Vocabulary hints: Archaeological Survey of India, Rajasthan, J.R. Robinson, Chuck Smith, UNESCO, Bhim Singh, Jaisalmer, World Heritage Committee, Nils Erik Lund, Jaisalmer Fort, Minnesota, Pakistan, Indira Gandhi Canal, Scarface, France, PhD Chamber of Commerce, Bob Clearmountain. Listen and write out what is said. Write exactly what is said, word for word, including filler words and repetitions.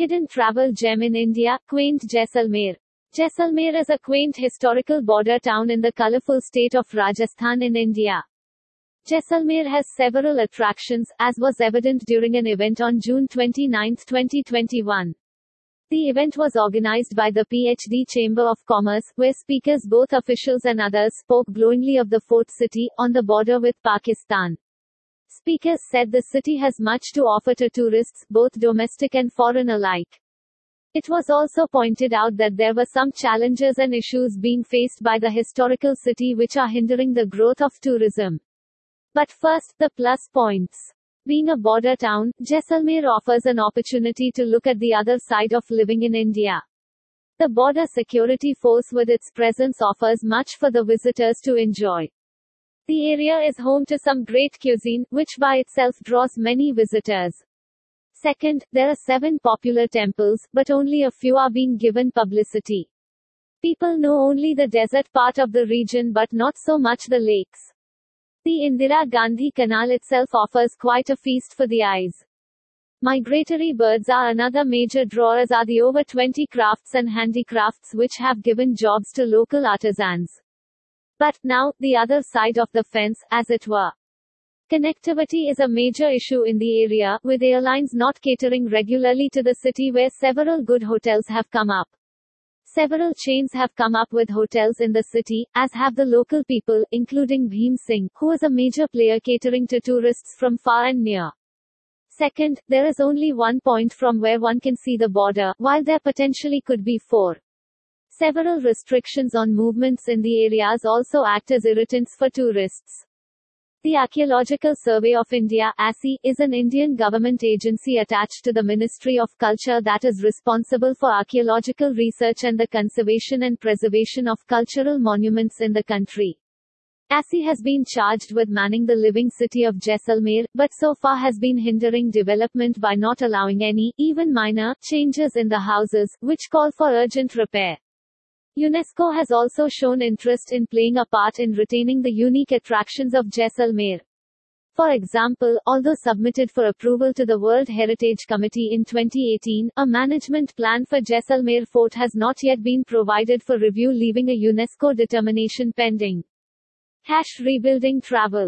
Hidden travel gem in India, quaint Jaisalmer. Jaisalmer is a quaint historical border town in the colorful state of Rajasthan in India. Jaisalmer has several attractions, as was evident during an event on June twenty-ninth, twenty twenty-one. The event was organized by the PhD Chamber of Commerce, where speakers, both officials and others, spoke glowingly of the fort city, on the border with Pakistan. Speakers said the city has much to offer to tourists, both domestic and foreign alike. It was also pointed out that there were some challenges and issues being faced by the historical city which are hindering the growth of tourism. But first, the plus points. Being a border town, Jaisalmer offers an opportunity to look at the other side of living in India. The border security force with its presence offers much for the visitors to enjoy. The area is home to some great cuisine, which by itself draws many visitors. Second, there are seven popular temples, but only a few are being given publicity. People know only the desert part of the region but not so much the lakes. The Indira Gandhi Canal itself offers quite a feast for the eyes. Migratory birds are another major draw, as are the over twenty crafts and handicrafts which have given jobs to local artisans. But, now, the other side of the fence, as it were. Connectivity is a major issue in the area, with airlines not catering regularly to the city, where several good hotels have come up. Several chains have come up with hotels in the city, as have the local people, including Bhim Singh, who is a major player catering to tourists from far and near. Second, there is only one point from where one can see the border, while there potentially could be four. Several restrictions on movements in the areas also act as irritants for tourists. The Archaeological Survey of India (A S I) is an Indian government agency attached to the Ministry of Culture that is responsible for archaeological research and the conservation and preservation of cultural monuments in the country. A S I has been charged with manning the living city of Jaisalmer, but so far has been hindering development by not allowing any, even minor, changes in the houses, which call for urgent repair. UNESCO has also shown interest in playing a part in retaining the unique attractions of Jaisalmer. For example, although submitted for approval to the World Heritage Committee in twenty eighteen, a management plan for Jaisalmer Fort has not yet been provided for review, leaving a UNESCO determination pending. Hash rebuilding travel.